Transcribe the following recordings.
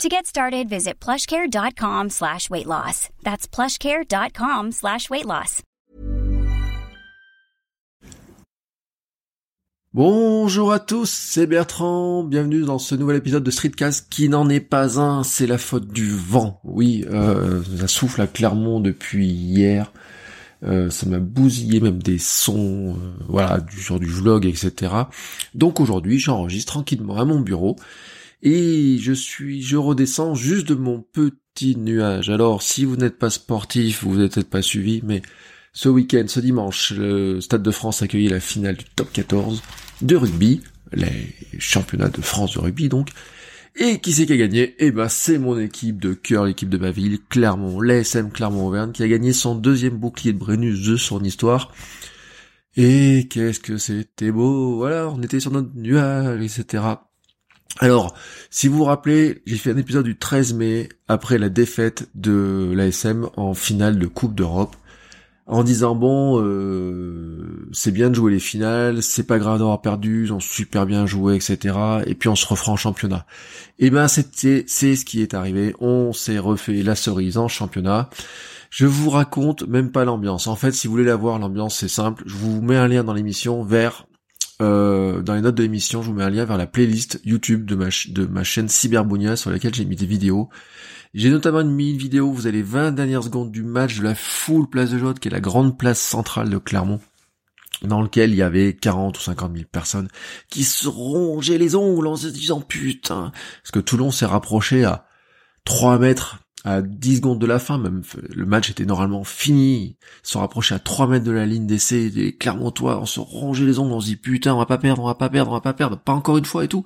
To get started, visit plushcare.com/weightloss. That's plushcare.com/weightloss. Bonjour à tous, c'est Bertrand, bienvenue dans ce nouvel épisode de Streetcast qui n'en est pas un, c'est la faute du vent. Oui, ça souffle à Clermont depuis hier, ça m'a bousillé même des sons, voilà, sur du vlog, etc. Donc aujourd'hui, j'enregistre tranquillement à mon bureau. Et je redescends juste de mon petit nuage. Alors, si vous n'êtes pas sportif, vous n'êtes peut-être pas suivi, mais ce week-end, ce dimanche, le Stade de France accueillait la finale du top 14 de rugby, les championnats de France de rugby donc. Et qui c'est qui a gagné ? Eh ben, c'est mon équipe de cœur, l'équipe de ma ville, Clermont, l'ASM Clermont-Auvergne, qui a gagné son deuxième bouclier de Brennus de son histoire. Et qu'est-ce que c'était beau ! Voilà, on était sur notre nuage, etc. Alors, si vous vous rappelez, j'ai fait un épisode du 13 mai, après la défaite de l'ASM en finale de Coupe d'Europe, en disant, c'est bien de jouer les finales, c'est pas grave d'avoir perdu, ils ont super bien joué, etc. Et puis on se refera en championnat. Et ben c'est ce qui est arrivé, on s'est refait la cerise en championnat. Je vous raconte même pas l'ambiance. En fait, si vous voulez la voir, l'ambiance, c'est simple, je vous mets un lien dans l'émission vers... dans les notes de l'émission, je vous mets un lien vers la playlist YouTube de ma chaîne Cyberbougnat sur laquelle j'ai mis des vidéos. J'ai notamment mis une vidéo où vous avez 20 dernières secondes du match de la foule place de Jaude, qui est la grande place centrale de Clermont, dans lequel il y avait 40 ou 50 000 personnes qui se rongeaient les ongles en se disant putain, parce que Toulon s'est rapproché à 3 mètres à 10 secondes de la fin, même le match était normalement fini, ils se sont rapprochés à 3 mètres de la ligne d'essai, les Clermontois, on se rongeait les ongles, on se dit putain, on va pas perdre, pas encore une fois et tout.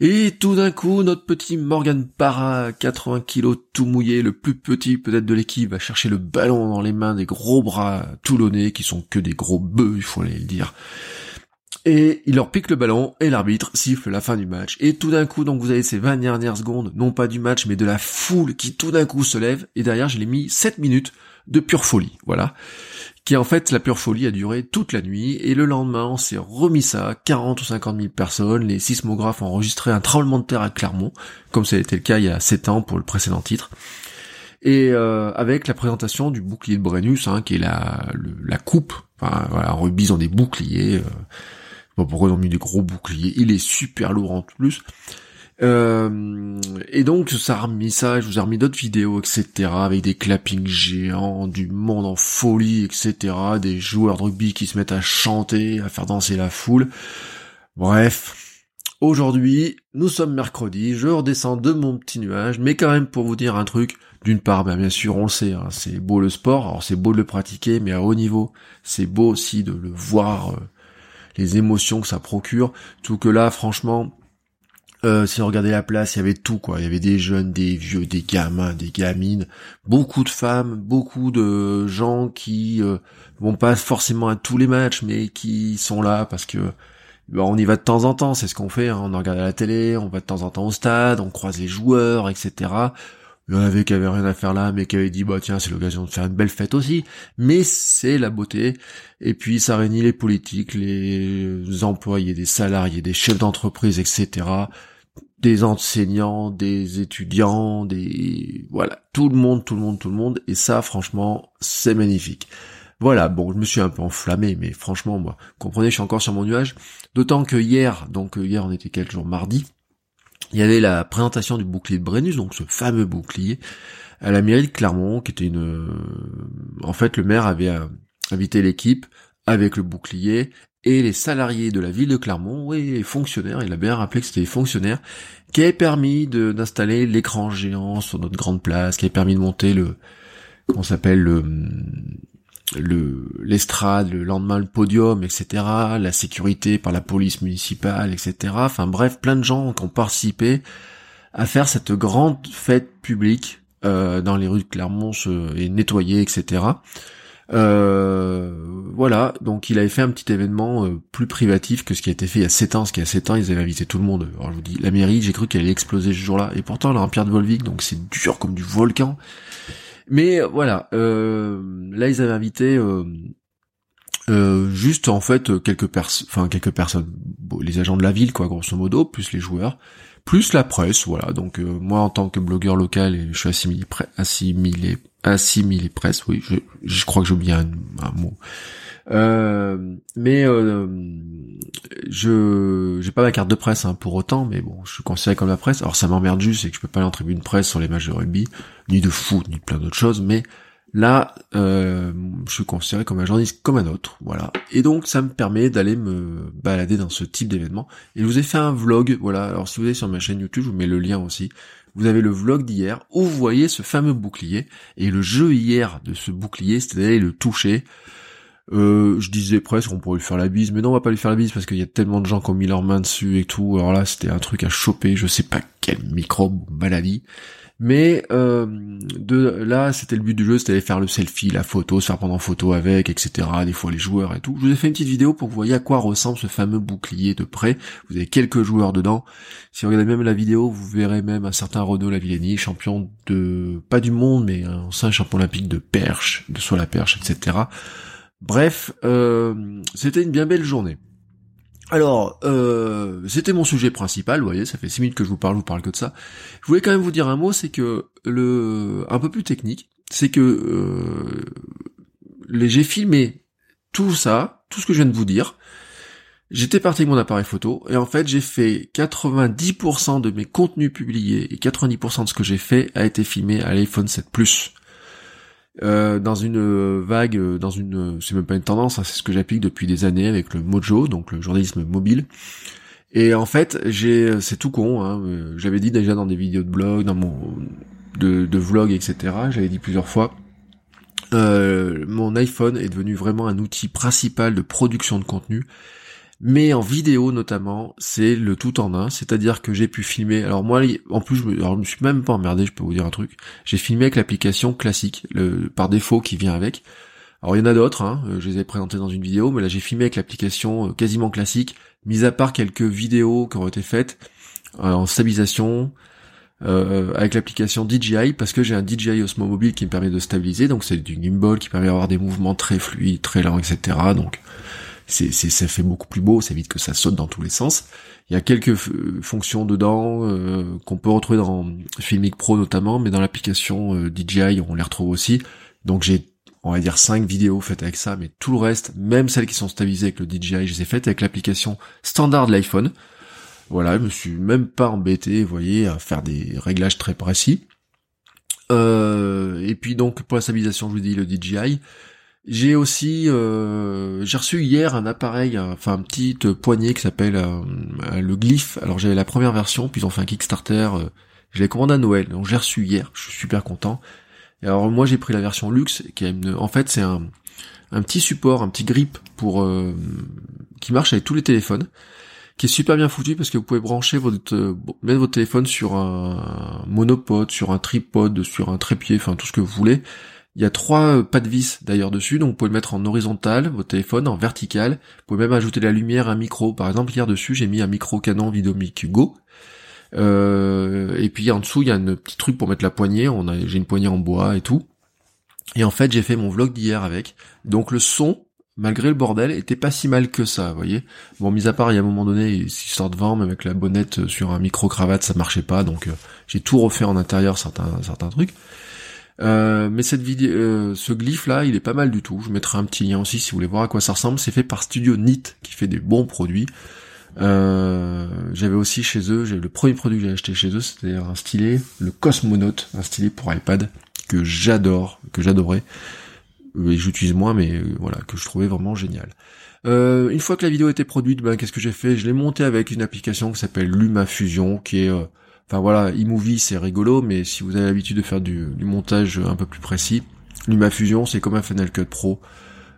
Et tout d'un coup, notre petit Morgan Para, 80 kilos, tout mouillé, le plus petit peut-être de l'équipe, va chercher le ballon dans les mains des gros bras toulonnais, qui sont que des gros bœufs, il faut aller le dire. Et il leur pique le ballon, et l'arbitre siffle la fin du match. Et tout d'un coup, donc vous avez ces 20 dernières secondes, non pas du match, mais de la foule qui tout d'un coup se lève, et derrière je l'ai mis 7 minutes de pure folie, voilà. Qui en fait, la pure folie a duré toute la nuit, et le lendemain on s'est remis ça, 40 ou 50 000 personnes, les sismographes ont enregistré un tremblement de terre à Clermont, comme ça a été le cas il y a 7 ans pour le précédent titre. Et avec la présentation du bouclier de Brennus, qui est la coupe, enfin voilà, rugby ils ont des boucliers... pourquoi ils ont mis des gros boucliers, il est super lourd en plus. Et donc ça a remis ça, je vous ai remis d'autres vidéos, etc. avec des clappings géants, du monde en folie, etc. des joueurs de rugby qui se mettent à chanter, à faire danser la foule. Bref, aujourd'hui, nous sommes mercredi, je redescends de mon petit nuage, mais quand même pour vous dire un truc, d'une part, bien sûr on le sait, c'est beau le sport, alors c'est beau de le pratiquer, mais à haut niveau, c'est beau aussi de le voir... les émotions que ça procure, tout que là, franchement, si on regardait la place, il y avait tout, quoi. Il y avait des jeunes, des vieux, des gamins, des gamines, beaucoup de femmes, beaucoup de gens qui vont pas forcément à tous les matchs, mais qui sont là parce que on y va de temps en temps, c'est ce qu'on fait, on regarde à la télé, on va de temps en temps au stade, on croise les joueurs, etc. Il y en avait qui avaient rien à faire là, mais qui avaient dit, tiens, c'est l'occasion de faire une belle fête aussi. Mais c'est la beauté. Et puis, ça réunit les politiques, les employés, des salariés, des chefs d'entreprise, etc. Des enseignants, des étudiants, voilà. Tout le monde. Et ça, franchement, c'est magnifique. Voilà. Bon, je me suis un peu enflammé, mais franchement, moi, comprenez, je suis encore sur mon nuage. D'autant que hier, on était quel jour ? Mardi. Il y avait la présentation du bouclier de Brennus, donc ce fameux bouclier, à la mairie de Clermont, qui était en fait, le maire avait invité l'équipe avec le bouclier, et les salariés de la ville de Clermont, et les fonctionnaires, il a bien rappelé que c'était les fonctionnaires, qui avaient permis d'installer l'écran géant sur notre grande place, qui avaient permis de monter l'estrade, le lendemain le podium, etc., la sécurité par la police municipale, etc., enfin bref, plein de gens qui ont participé à faire cette grande fête publique dans les rues de Clermont et nettoyer, etc., Voilà, donc il avait fait un petit événement plus privatif que ce qui a été fait il y a 7 ans, parce qu'il y a 7 ans, ils avaient invité tout le monde. Alors je vous dis, la mairie, j'ai cru qu'elle allait exploser ce jour-là, et pourtant elle a un pierre de Volvic, donc c'est dur comme du volcan. Mais voilà, là ils avaient invité... juste en fait quelques personnes, bon, les agents de la ville quoi, grosso modo, plus les joueurs, plus la presse, voilà. Donc moi en tant que blogueur local, je suis assimilé presse, oui, je crois que j'ai oublié un mot. J'ai pas ma carte de presse hein, pour autant, mais bon, je suis considéré comme la presse. Alors ça m'emmerde juste, c'est que je peux pas aller en tribune presse sur les matchs de rugby, ni de foot, ni plein d'autres choses, mais là, je suis considéré comme un journaliste comme un autre, voilà. Et donc, ça me permet d'aller me balader dans ce type d'événement. Et je vous ai fait un vlog, voilà. Alors, si vous allez sur ma chaîne YouTube, je vous mets le lien aussi. Vous avez le vlog d'hier où vous voyez ce fameux bouclier. Et le jeu hier de ce bouclier, c'était d'aller le toucher. Je disais presque qu'on pourrait lui faire la bise, mais non, on va pas lui faire la bise parce qu'il y a tellement de gens qui ont mis leurs mains dessus et tout. Alors là, c'était un truc à choper, je sais pas quel microbe ou maladie. Mais là, c'était le but du jeu, c'était d'aller faire le selfie, la photo, se faire prendre en photo avec, etc. Des fois les joueurs et tout. Je vous ai fait une petite vidéo pour que vous voyez à quoi ressemble ce fameux bouclier de près. Vous avez quelques joueurs dedans. Si vous regardez même la vidéo, vous verrez même un certain Renaud Lavillenie, champion de... pas du monde, mais ancien champion olympique de perche, de saut à la perche, etc. Bref, c'était une bien belle journée. Alors, c'était mon sujet principal, vous voyez, ça fait 6 minutes que je vous parle que de ça. Je voulais quand même vous dire un mot, c'est que un peu plus technique, c'est que j'ai filmé tout ça, tout ce que je viens de vous dire. J'étais parti avec mon appareil photo, et en fait, j'ai fait 90% de mes contenus publiés, et 90% de ce que j'ai fait a été filmé à l'iPhone 7 Plus. Dans une vague, c'est même pas une tendance, hein, c'est ce que j'applique depuis des années avec le Mojo, donc le journalisme mobile. Et en fait, c'est tout con, hein, j'avais dit déjà dans des vidéos de blog, dans de vlog, etc., j'avais dit plusieurs fois, mon iPhone est devenu vraiment un outil principal de production de contenu, mais en vidéo notamment, c'est le tout en un, c'est-à-dire que j'ai pu filmer, alors moi, en plus, je me suis même pas emmerdé, je peux vous dire un truc, j'ai filmé avec l'application classique, par défaut qui vient avec, alors il y en a d'autres, hein, je les ai présentés dans une vidéo, mais là j'ai filmé avec l'application quasiment classique, mis à part quelques vidéos qui ont été faites, en stabilisation, avec l'application DJI, parce que j'ai un DJI Osmo Mobile qui me permet de stabiliser, donc c'est du gimbal qui permet d'avoir des mouvements très fluides, très lents, etc., donc... ça fait beaucoup plus beau, ça évite que ça saute dans tous les sens. Il y a quelques fonctions dedans qu'on peut retrouver dans Filmic Pro notamment, mais dans l'application DJI, on les retrouve aussi. Donc j'ai, on va dire, 5 vidéos faites avec ça, mais tout le reste, même celles qui sont stabilisées avec le DJI, je les ai faites avec l'application standard de l'iPhone. Voilà, je me suis même pas embêté, vous voyez, à faire des réglages très précis. Et puis donc, pour la stabilisation, je vous dis le DJI. J'ai aussi j'ai reçu hier un appareil, enfin un petit poignet qui s'appelle le Glyph. Alors j'avais la première version, puis ils ont fait un Kickstarter, je l'ai commandé à Noël, donc j'ai reçu hier, je suis super content. Et alors moi j'ai pris la version luxe, qui a en fait c'est un petit support, un petit grip pour qui marche avec tous les téléphones, qui est super bien foutu parce que vous pouvez brancher mettre votre téléphone sur un monopode, sur un tripode, sur un trépied, enfin tout ce que vous voulez. Il y a 3 pas de vis d'ailleurs dessus, donc vous pouvez le mettre en horizontal, votre téléphone, en vertical, vous pouvez même ajouter la lumière, un micro, par exemple hier dessus j'ai mis un micro Canon Vidomic Go, et puis en dessous il y a un petit truc pour mettre la poignée, j'ai une poignée en bois et tout, et en fait j'ai fait mon vlog d'hier avec, donc le son, malgré le bordel, était pas si mal que ça, vous voyez, bon mis à part il y a un moment donné, il sort de vent, même avec la bonnette sur un micro-cravate ça marchait pas, donc j'ai tout refait en intérieur certains trucs. Mais cette vidéo, ce glyphe là, il est pas mal du tout. Je mettrai un petit lien aussi si vous voulez voir à quoi ça ressemble. C'est fait par Studio Neat qui fait des bons produits. J'avais aussi chez eux, le premier produit que j'ai acheté chez eux, c'était un stylet, le Cosmonaut, un stylet pour iPad que j'adore, que j'adorais. Et j'utilise moins, mais voilà, que je trouvais vraiment génial. Une fois que la vidéo était produite, qu'est-ce que j'ai fait? Je l'ai montée avec une application qui s'appelle LumaFusion, qui est enfin voilà, e-movie c'est rigolo, mais si vous avez l'habitude de faire du montage un peu plus précis, LumaFusion c'est comme un Final Cut Pro,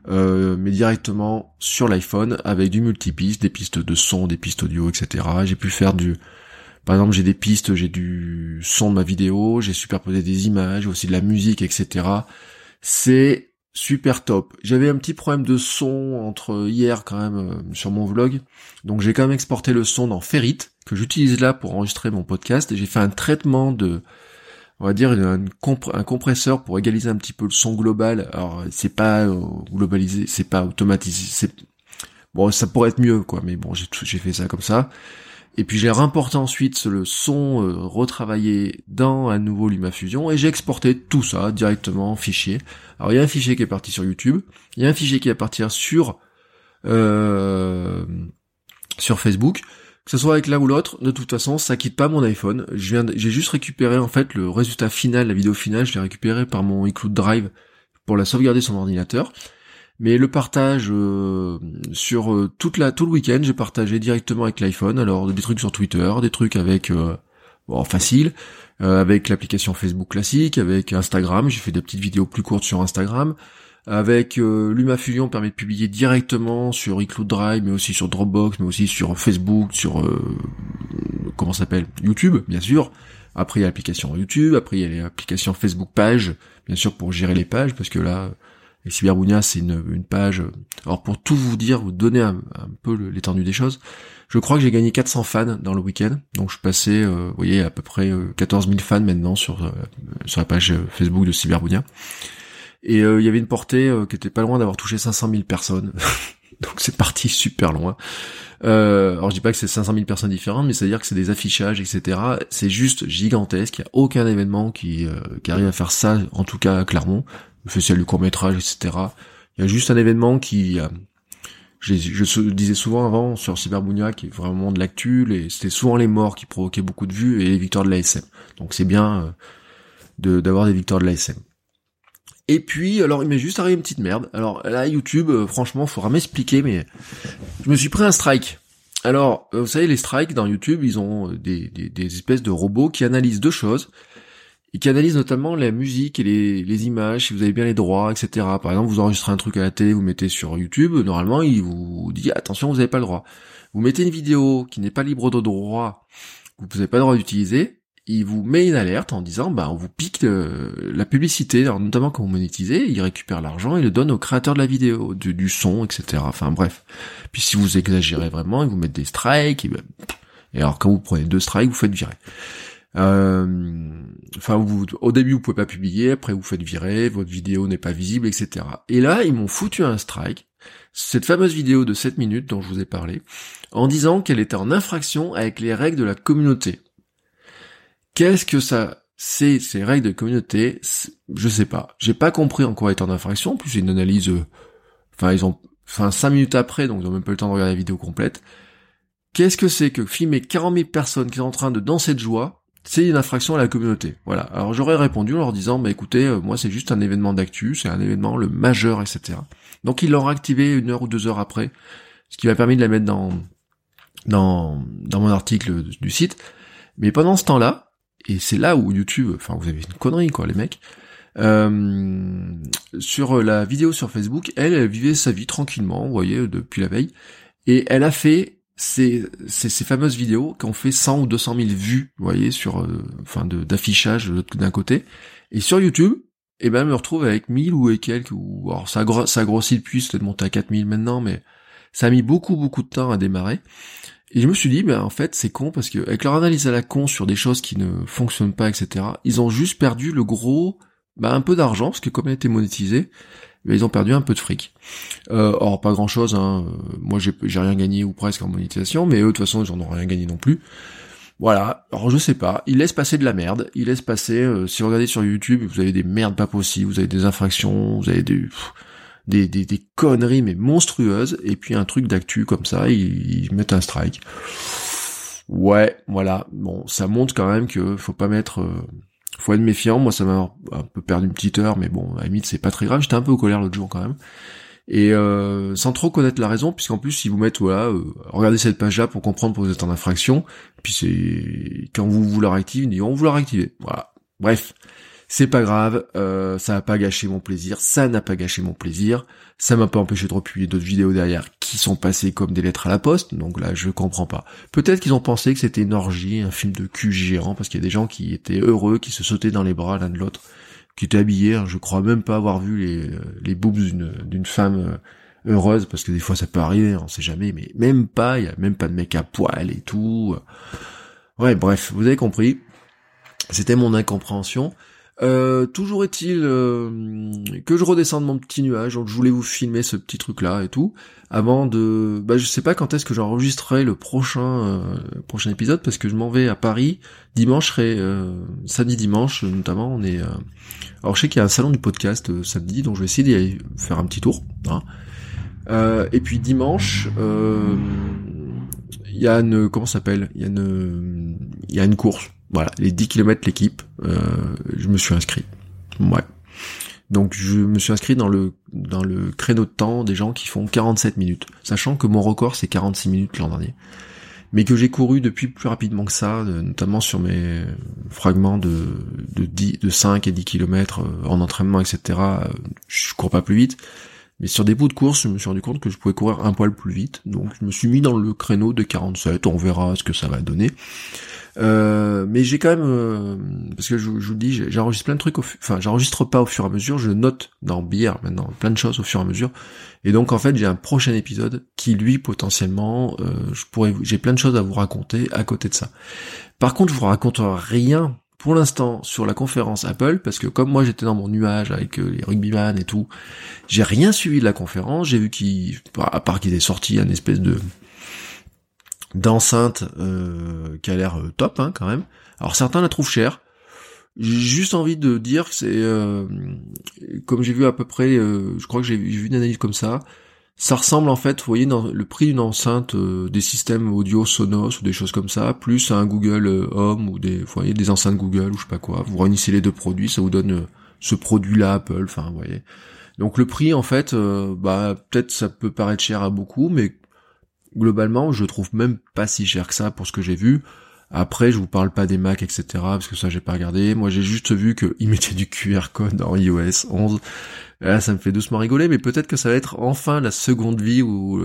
mais directement sur l'iPhone, avec du multipiste, des pistes de son, des pistes audio, etc. J'ai pu faire par exemple j'ai des pistes, j'ai du son de ma vidéo, j'ai superposé des images, aussi de la musique, etc. C'est super top. J'avais un petit problème de son entre hier quand même sur mon vlog, donc j'ai quand même exporté le son dans Ferrit, que j'utilise là pour enregistrer mon podcast, et j'ai fait un traitement de, on va dire, un compresseur pour égaliser un petit peu le son global. Alors c'est pas globalisé, c'est pas automatisé, c'est... Bon, ça pourrait être mieux, quoi, mais bon, j'ai fait ça comme ça. Et puis j'ai remporté ensuite le son retravaillé dans un nouveau LumaFusion, et j'ai exporté tout ça directement en fichier. Alors il y a un fichier qui est parti sur YouTube, il y a un fichier qui va partir sur Facebook, que ce soit avec l'un ou l'autre, de toute façon ça quitte pas mon iPhone. J'ai juste récupéré en fait le résultat final, la vidéo finale, je l'ai récupérée par mon iCloud Drive pour la sauvegarder sur mon ordinateur. Mais le partage sur tout le week-end, j'ai partagé directement avec l'iPhone. Alors des trucs sur Twitter, des trucs avec facile, avec l'application Facebook classique, avec Instagram. J'ai fait des petites vidéos plus courtes sur Instagram. Avec LumaFusion permet de publier directement sur iCloud Drive, mais aussi sur Dropbox, mais aussi sur Facebook, sur YouTube, bien sûr. Après il y a l'application YouTube, après il y a l'application Facebook Page, bien sûr pour gérer les pages, parce que là. Et Cyberbougnat, c'est une page. Alors pour tout vous dire, vous donner un peu l'étendue des choses, je crois que j'ai gagné 400 fans dans le week-end. Donc je passais, vous voyez, à peu près 14 000 fans maintenant sur la page Facebook de Cyberbougnat. Et il y avait une portée qui était pas loin d'avoir touché 500 000 personnes. Donc c'est parti super loin. Alors je dis pas que c'est 500 000 personnes différentes, mais c'est-à-dire que c'est des affichages, etc. C'est juste gigantesque. Il n'y a aucun événement qui arrive à faire ça, en tout cas à Clermont. Le festival du court-métrage, etc. Il y a juste un événement qui... je disais souvent avant sur Cyberbougnat, qui est vraiment de l'actu, c'était souvent les morts qui provoquaient beaucoup de vues et les victoires de l'ASM. Donc c'est bien d'avoir des victoires de l'ASM. Et puis, alors il m'est juste arrivé une petite merde. Alors là, YouTube, franchement, faudra m'expliquer, mais je me suis pris un strike. Alors, vous savez, les strikes dans YouTube, ils ont des espèces de robots qui analysent deux choses. Et qui analyse notamment la musique et les images, si vous avez bien les droits, etc. Par exemple, vous enregistrez un truc à la télé, vous mettez sur YouTube, normalement, il vous dit « Attention, vous n'avez pas le droit ». Vous mettez une vidéo qui n'est pas libre de droit, que vous n'avez pas le droit d'utiliser, il vous met une alerte en disant « On vous pique la publicité, alors, notamment quand vous monétisez, il récupère l'argent et le donne au créateur de la vidéo, du son, etc. » Enfin bref. Puis si vous exagérez vraiment, ils vous mettent des strikes, et alors quand vous prenez 2 strikes, vous faites virer. Au début vous pouvez pas publier, après vous faites virer, votre vidéo n'est pas visible, etc. Et là ils m'ont foutu un strike, cette fameuse vidéo de 7 minutes dont je vous ai parlé, en disant qu'elle était en infraction avec les règles de la communauté. Qu'est-ce que ça, c'est ces règles de communauté? Je sais pas, j'ai pas compris en quoi elle était en infraction, en plus c'est une analyse, 5 minutes après, donc ils ont même pas eu le temps de regarder la vidéo complète. Qu'est-ce que c'est que filmer 40 000 personnes qui sont en train de danser de joie? C'est une infraction à la communauté, voilà. Alors j'aurais répondu en leur disant, écoutez, moi c'est juste un événement d'actu, c'est un événement le majeur, etc. Donc il l'aura activé 1 heure ou 2 heures après, ce qui m'a permis de la mettre dans mon article du site. Mais pendant ce temps-là, et c'est là où YouTube, vous avez une connerie quoi les mecs, sur la vidéo sur Facebook, elle vivait sa vie tranquillement, vous voyez, depuis la veille, et elle a fait... Ces fameuses vidéos qui ont fait 100 ou 200 000 vues, vous voyez, sur, d'affichage d'un côté. Et sur YouTube, je me retrouve avec 1000 ou et quelques, ou, alors ça grossit depuis, c'est peut-être monté à 4000 maintenant, mais ça a mis beaucoup, beaucoup de temps à démarrer. Et je me suis dit, en fait, c'est con, parce que, avec leur analyse à la con sur des choses qui ne fonctionnent pas, etc., ils ont juste perdu le gros, un peu d'argent, parce que comme elle était monétisée, ils ont perdu un peu de fric. Or pas grand chose, hein. Moi j'ai rien gagné ou presque en monétisation, mais eux de toute façon ils en ont rien gagné non plus. Voilà, alors je sais pas, ils laissent passer de la merde, si vous regardez sur YouTube, vous avez des merdes pas possibles, vous avez des infractions, vous avez des conneries mais monstrueuses, et puis un truc d'actu comme ça, ils mettent un strike. Ouais, voilà, ça montre quand même que faut pas mettre... Faut être méfiant, moi ça m'a un peu perdu une petite heure, mais à la limite c'est pas très grave, j'étais un peu en colère l'autre jour quand même, et sans trop connaître la raison, puisqu'en plus ils vous mettent, regardez cette page-là pour comprendre pourquoi vous êtes en infraction, puis c'est, quand vous la réactivez, ils disent on vous la réactive, voilà, bref, C'est pas grave, ça n'a pas gâché mon plaisir, ça m'a pas empêché de repuer d'autres vidéos derrière qui sont passées comme des lettres à la poste, donc là je comprends pas. Peut-être qu'ils ont pensé que c'était une orgie, un film de cul géant, parce qu'il y a des gens qui étaient heureux, qui se sautaient dans les bras l'un de l'autre, qui étaient habillés, je crois même pas avoir vu les boobs d'une femme heureuse, parce que des fois ça peut arriver, on sait jamais, mais même pas, il y a même pas de mec à poil et tout. Ouais, bref, vous avez compris, c'était mon incompréhension. Toujours est-il que je redescends de mon petit nuage, donc je voulais vous filmer ce petit truc-là et tout, avant de... Bah, je sais pas quand est-ce que j'enregistrerai le prochain épisode, parce que je m'en vais à Paris, samedi-dimanche, notamment, on est... Alors je sais qu'il y a un salon du podcast samedi, donc je vais essayer d'y aller faire un petit tour, hein. Et puis dimanche, il y a une... Comment ça s'appelle ? Il y a une course. Voilà, les 10 km l'équipe, je me suis inscrit. Ouais. Donc je me suis inscrit dans le créneau de temps des gens qui font 47 minutes, sachant que mon record c'est 46 minutes l'an dernier. Mais que j'ai couru depuis plus rapidement que ça, notamment sur mes fragments de 5 et 10 km en entraînement, etc. Je cours pas plus vite. Mais sur des bouts de course, je me suis rendu compte que je pouvais courir un poil plus vite. Donc je me suis mis dans le créneau de 47, on verra ce que ça va donner. Mais j'ai quand même... parce que je vous le dis, j'enregistre plein de trucs... j'enregistre pas au fur et à mesure, je note dans Beer maintenant plein de choses au fur et à mesure. Et donc en fait, j'ai un prochain épisode qui, lui, potentiellement, j'ai plein de choses à vous raconter à côté de ça. Par contre, je vous raconte rien... pour l'instant, sur la conférence Apple, parce que comme moi j'étais dans mon nuage avec les rugbyman et tout, j'ai rien suivi de la conférence, j'ai vu à part qu'ils aient sorti une espèce d'enceinte qui a l'air top, hein, quand même. Alors certains la trouvent chère, j'ai juste envie de dire que c'est, comme j'ai vu à peu près, je crois que j'ai vu une analyse comme ça, ça ressemble en fait, vous voyez, dans le prix d'une enceinte des systèmes audio Sonos ou des choses comme ça, plus un Google Home ou vous voyez, des enceintes Google ou je sais pas quoi. Vous réunissez les deux produits, ça vous donne ce produit-là Apple, enfin, vous voyez. Donc le prix, en fait, peut-être ça peut paraître cher à beaucoup, mais globalement, je trouve même pas si cher que ça pour ce que j'ai vu. Après, je vous parle pas des Mac, etc., parce que ça, j'ai pas regardé. Moi, j'ai juste vu qu'ils mettaient du QR code en iOS 11. Et là, ça me fait doucement rigoler, mais peut-être que ça va être enfin la seconde vie ou,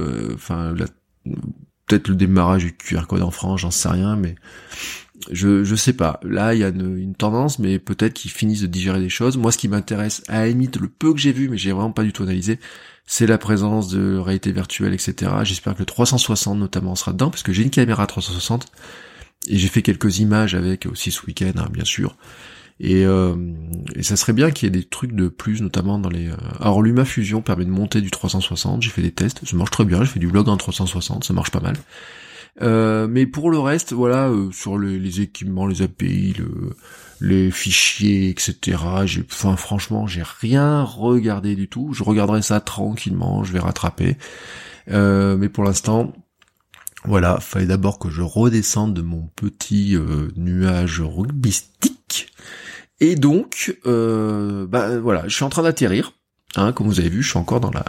peut-être le démarrage du QR code en France, j'en sais rien, mais je sais pas. Là, il y a une tendance, mais peut-être qu'ils finissent de digérer des choses. Moi, ce qui m'intéresse, à la limite, le peu que j'ai vu, mais j'ai vraiment pas du tout analysé, c'est la présence de réalité virtuelle, etc. J'espère que le 360, notamment, sera dedans, parce que j'ai une caméra 360. Et j'ai fait quelques images avec aussi ce week-end, hein, bien sûr. Et ça serait bien qu'il y ait des trucs de plus, notamment dans les... Alors LumaFusion permet de monter du 360, j'ai fait des tests, ça marche très bien, j'ai fait du vlog en 360, ça marche pas mal. Mais pour le reste, voilà, sur les équipements, les API, les fichiers, etc., franchement, j'ai rien regardé du tout. Je regarderai ça tranquillement, je vais rattraper. Mais pour l'instant... Voilà, fallait d'abord que je redescende de mon petit nuage rugbystique. Et donc, voilà, je suis en train d'atterrir. Hein, comme vous avez vu, je suis encore dans la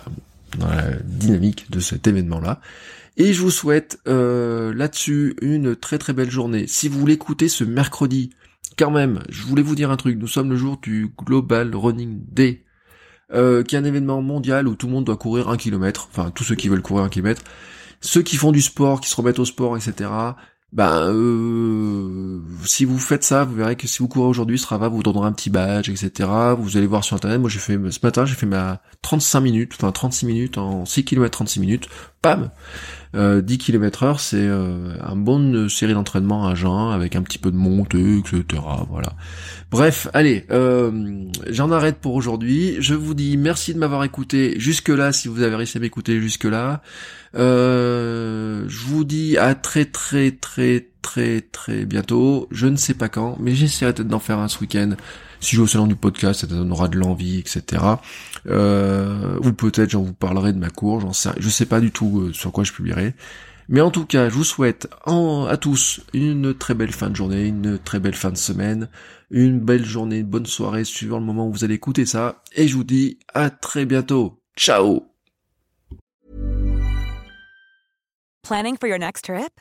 dynamique de cet événement-là. Et je vous souhaite là-dessus une très très belle journée. Si vous l'écoutez ce mercredi, quand même, je voulais vous dire un truc. Nous sommes le jour du Global Running Day. Qui est un événement mondial où tout le monde doit courir 1 km. Enfin, tous ceux qui veulent courir 1 km. Ceux qui font du sport, qui se remettent au sport, etc., si vous faites ça, vous verrez que si vous courez aujourd'hui, Strava vous donnera un petit badge, etc. Vous allez voir sur Internet. Moi, ce matin, j'ai fait ma 36 minutes, en 6 km 36 minutes. Pam! 10 km/h, c'est une bonne série d'entraînements à jeun, avec un petit peu de montée, etc. Voilà. Bref, allez, j'en arrête pour aujourd'hui. Je vous dis merci de m'avoir écouté jusque-là, si vous avez réussi à m'écouter jusque-là. Je vous dis à très très très très très bientôt. Je ne sais pas quand, mais j'essaierai peut-être d'en faire un ce week-end. Si je vais au salon du podcast, ça donnera de l'envie, etc. Ou peut-être j'en vous parlerai de ma cour, je sais pas du tout sur quoi je publierai. Mais en tout cas, je vous souhaite à tous une très belle fin de journée, une très belle fin de semaine, une belle journée, une bonne soirée, suivant le moment où vous allez écouter ça. Et je vous dis à très bientôt. Ciao. Planning for your next trip?